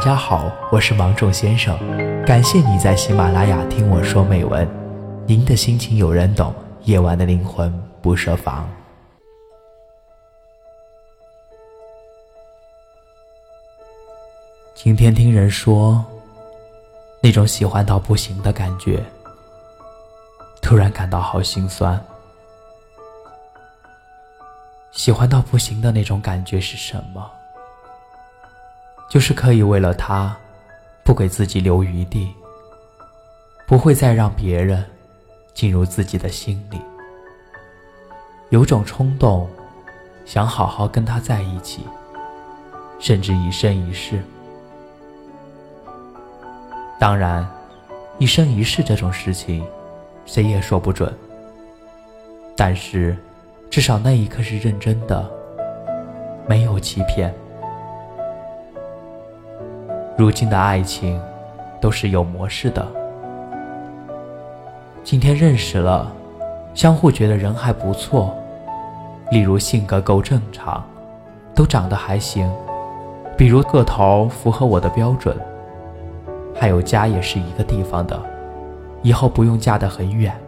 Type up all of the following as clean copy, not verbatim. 家好，我是芒种先生，感谢你在喜马拉雅听我说美文。您的心情有人懂，夜晚的灵魂不设防。今天听人说，那种喜欢到不行的感觉，突然感到好心酸。喜欢到不行的那种感觉是什么？就是可以为了他，不给自己留余地，不会再让别人进入自己的心里。有种冲动，想好好跟他在一起，甚至一生一世。当然，一生一世这种事情，谁也说不准。但是，至少那一刻是认真的，没有欺骗。如今的爱情都是有模式的，今天认识了，相互觉得人还不错，例如性格够正常，都长得还行，比如个头符合我的标准，还有家也是一个地方的，以后不用嫁得很远，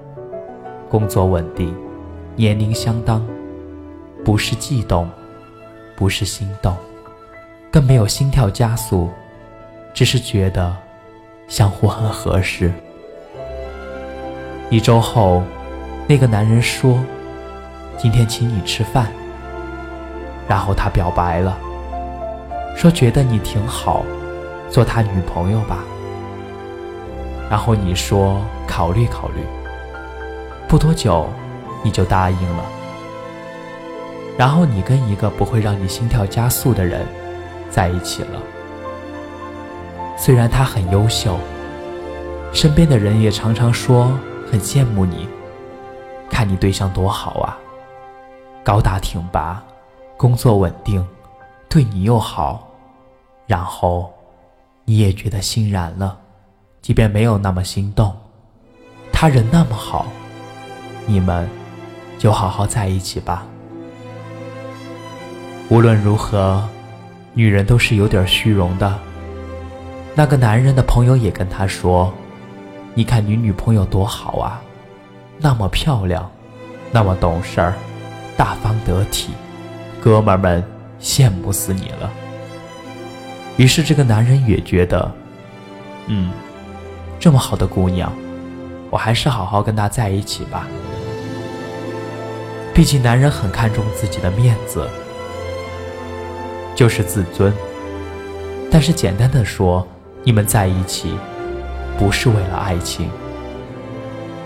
工作稳定，年龄相当，不是悸动，不是心动，更没有心跳加速，只是觉得相互很合适。1周后，那个男人说，今天请你吃饭，然后他表白了，说觉得你挺好，做他女朋友吧。然后你说考虑考虑，不多久你就答应了。然后你跟一个不会让你心跳加速的人在一起了。虽然他很优秀，身边的人也常常说很羡慕你，看你对象多好啊，高大挺拔，工作稳定，对你又好，然后你也觉得欣然了，即便没有那么心动，他人那么好，你们就好好在一起吧。无论如何，女人都是有点虚荣的。那个男人的朋友也跟他说，你看你女朋友多好啊，那么漂亮，那么懂事儿，大方得体，哥们儿们羡慕死你了。于是这个男人也觉得，这么好的姑娘，我还是好好跟她在一起吧。毕竟男人很看重自己的面子，就是自尊。但是简单的说，你们在一起不是为了爱情，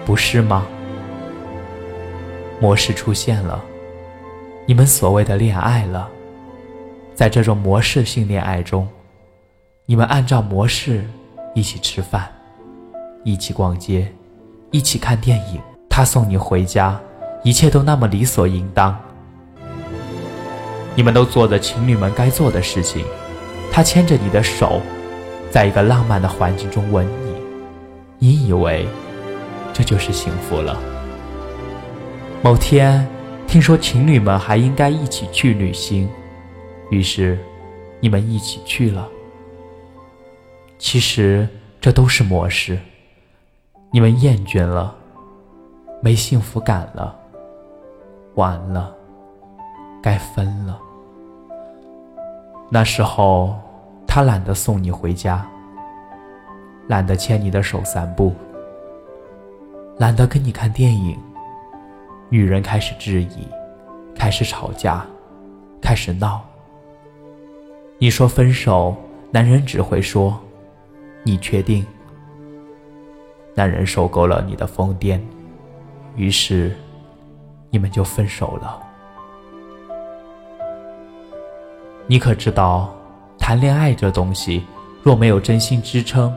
不是吗？模式出现了，你们所谓的恋爱了。在这种模式性恋爱中，你们按照模式一起吃饭，一起逛街，一起看电影，他送你回家，一切都那么理所应当。你们都做着情侣们该做的事情，他牵着你的手，在一个浪漫的环境中吻你，你以为这就是幸福了。某天听说情侣们还应该一起去旅行，于是你们一起去了。其实这都是模式，你们厌倦了，没幸福感了，完了，该分了。那时候他懒得送你回家，懒得牵你的手散步，懒得跟你看电影。女人开始质疑，开始吵架，开始闹。你说分手，男人只会说，你确定？男人受够了你的疯癫，于是你们就分手了。你可知道，谈恋爱这东西若没有真心支撑，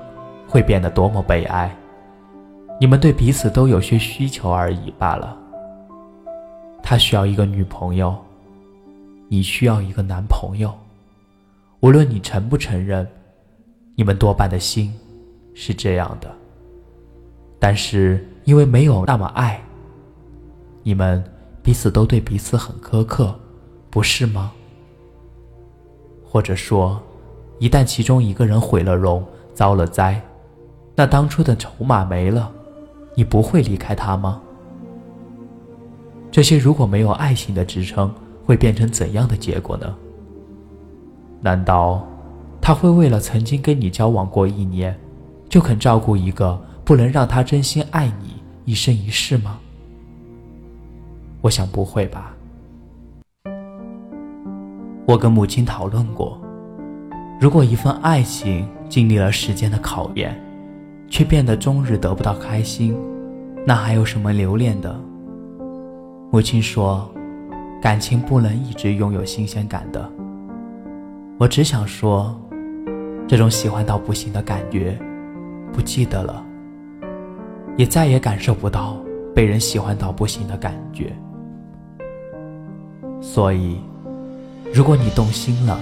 会变得多么悲哀。你们对彼此都有些需求而已罢了。他需要一个女朋友，你需要一个男朋友。无论你承不承认，你们多半的心是这样的。但是因为没有那么爱，你们彼此都对彼此很苛刻，不是吗？或者说，一旦其中一个人毁了容，遭了灾，那当初的筹码没了，你不会离开他吗？这些如果没有爱情的支撑，会变成怎样的结果呢？难道他会为了曾经跟你交往过一年，就肯照顾一个不能让他真心爱你一生一世吗？我想不会吧。我跟母亲讨论过，如果一份爱情经历了时间的考验，却变得终日得不到开心，那还有什么留恋的？母亲说，感情不能一直拥有新鲜感的。我只想说，这种喜欢到不行的感觉，不记得了，也再也感受不到被人喜欢到不行的感觉。所以，如果你动心了，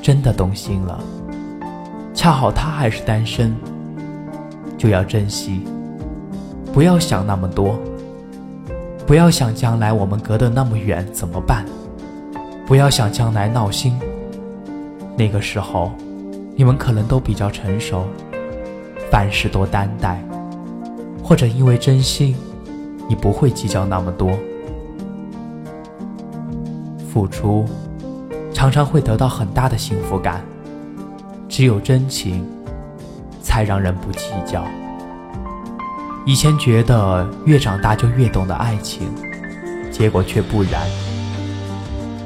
真的动心了，恰好他还是单身，就要珍惜，不要想那么多，不要想将来我们隔得那么远怎么办，不要想将来闹心，那个时候你们可能都比较成熟，凡事多担待，或者因为真心，你不会计较那么多。付出常常会得到很大的幸福感，只有真情才让人不计较。以前觉得越长大就越懂得爱情，结果却不然，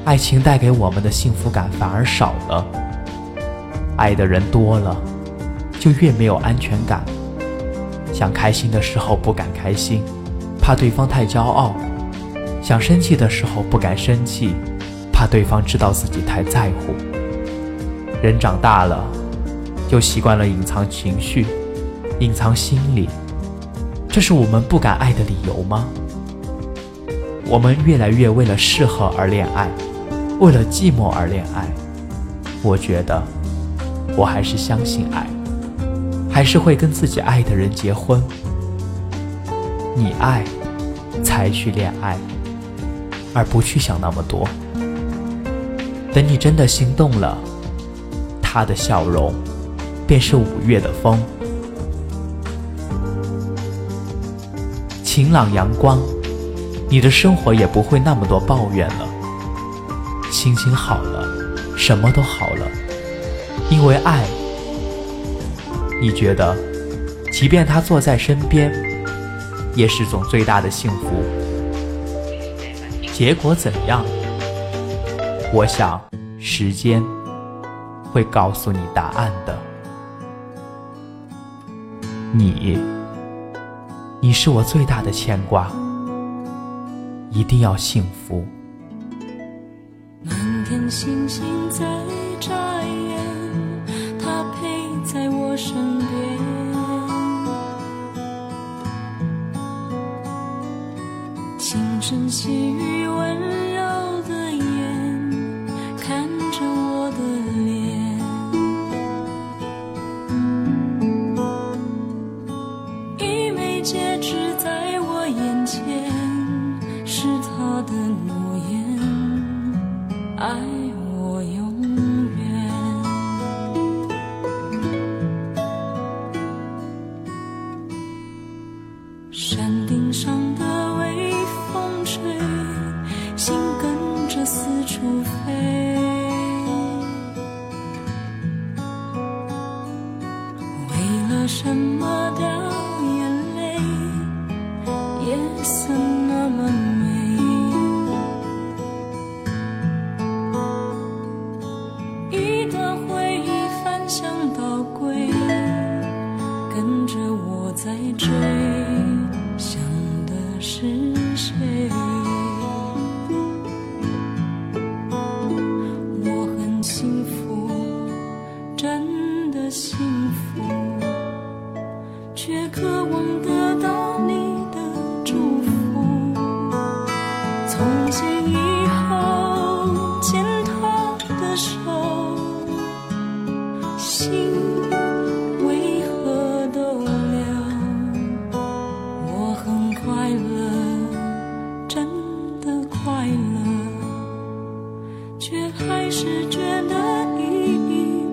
爱情带给我们的幸福感反而少了，爱的人多了就越没有安全感，想开心的时候不敢开心，怕对方太骄傲，想生气的时候不敢生气，怕对方知道自己太在乎。人长大了就习惯了隐藏情绪，隐藏心理，这是我们不敢爱的理由吗？我们越来越为了适合而恋爱，为了寂寞而恋爱。我觉得我还是相信爱，还是会跟自己爱的人结婚。你爱才去恋爱，而不去想那么多。等你真的心动了，他的笑容便是5月的风。晴朗阳光，你的生活也不会那么多抱怨了。心情好了，什么都好了，因为爱。你觉得即便他坐在身边也是种最大的幸福，结果怎样？我想时间会告诉你答案的。你是我最大的牵挂，一定要幸福。满天星星在眨眼，在我身边，轻声细语，温柔的眼看着我的脸，一枚戒指在我眼前，是他的诺言，爱我永远。山顶上的微风吹，心跟着四处飞，为了什么掉眼泪，夜色那么美，一段回忆翻箱倒柜，跟着我在追，是谁？我很幸福，真的幸福，却渴望得到你的祝福。从今以后，牵他的手，心为何逗留？我很快乐。却还是觉得意义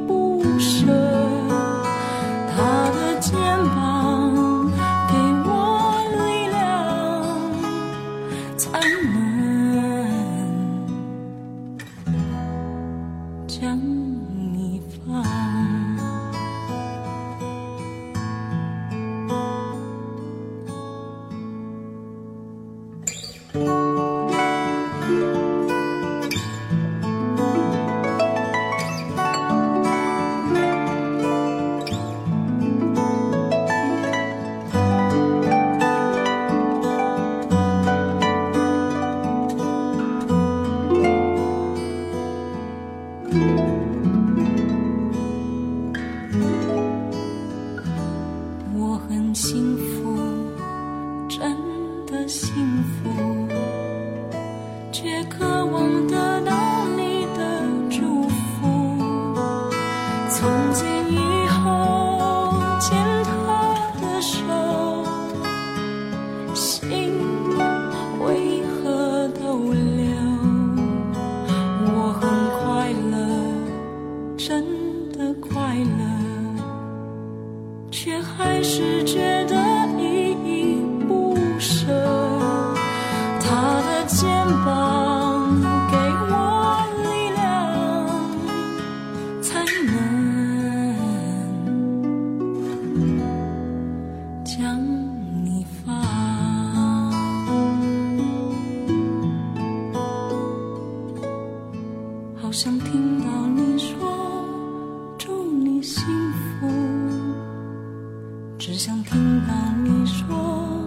只想听到你说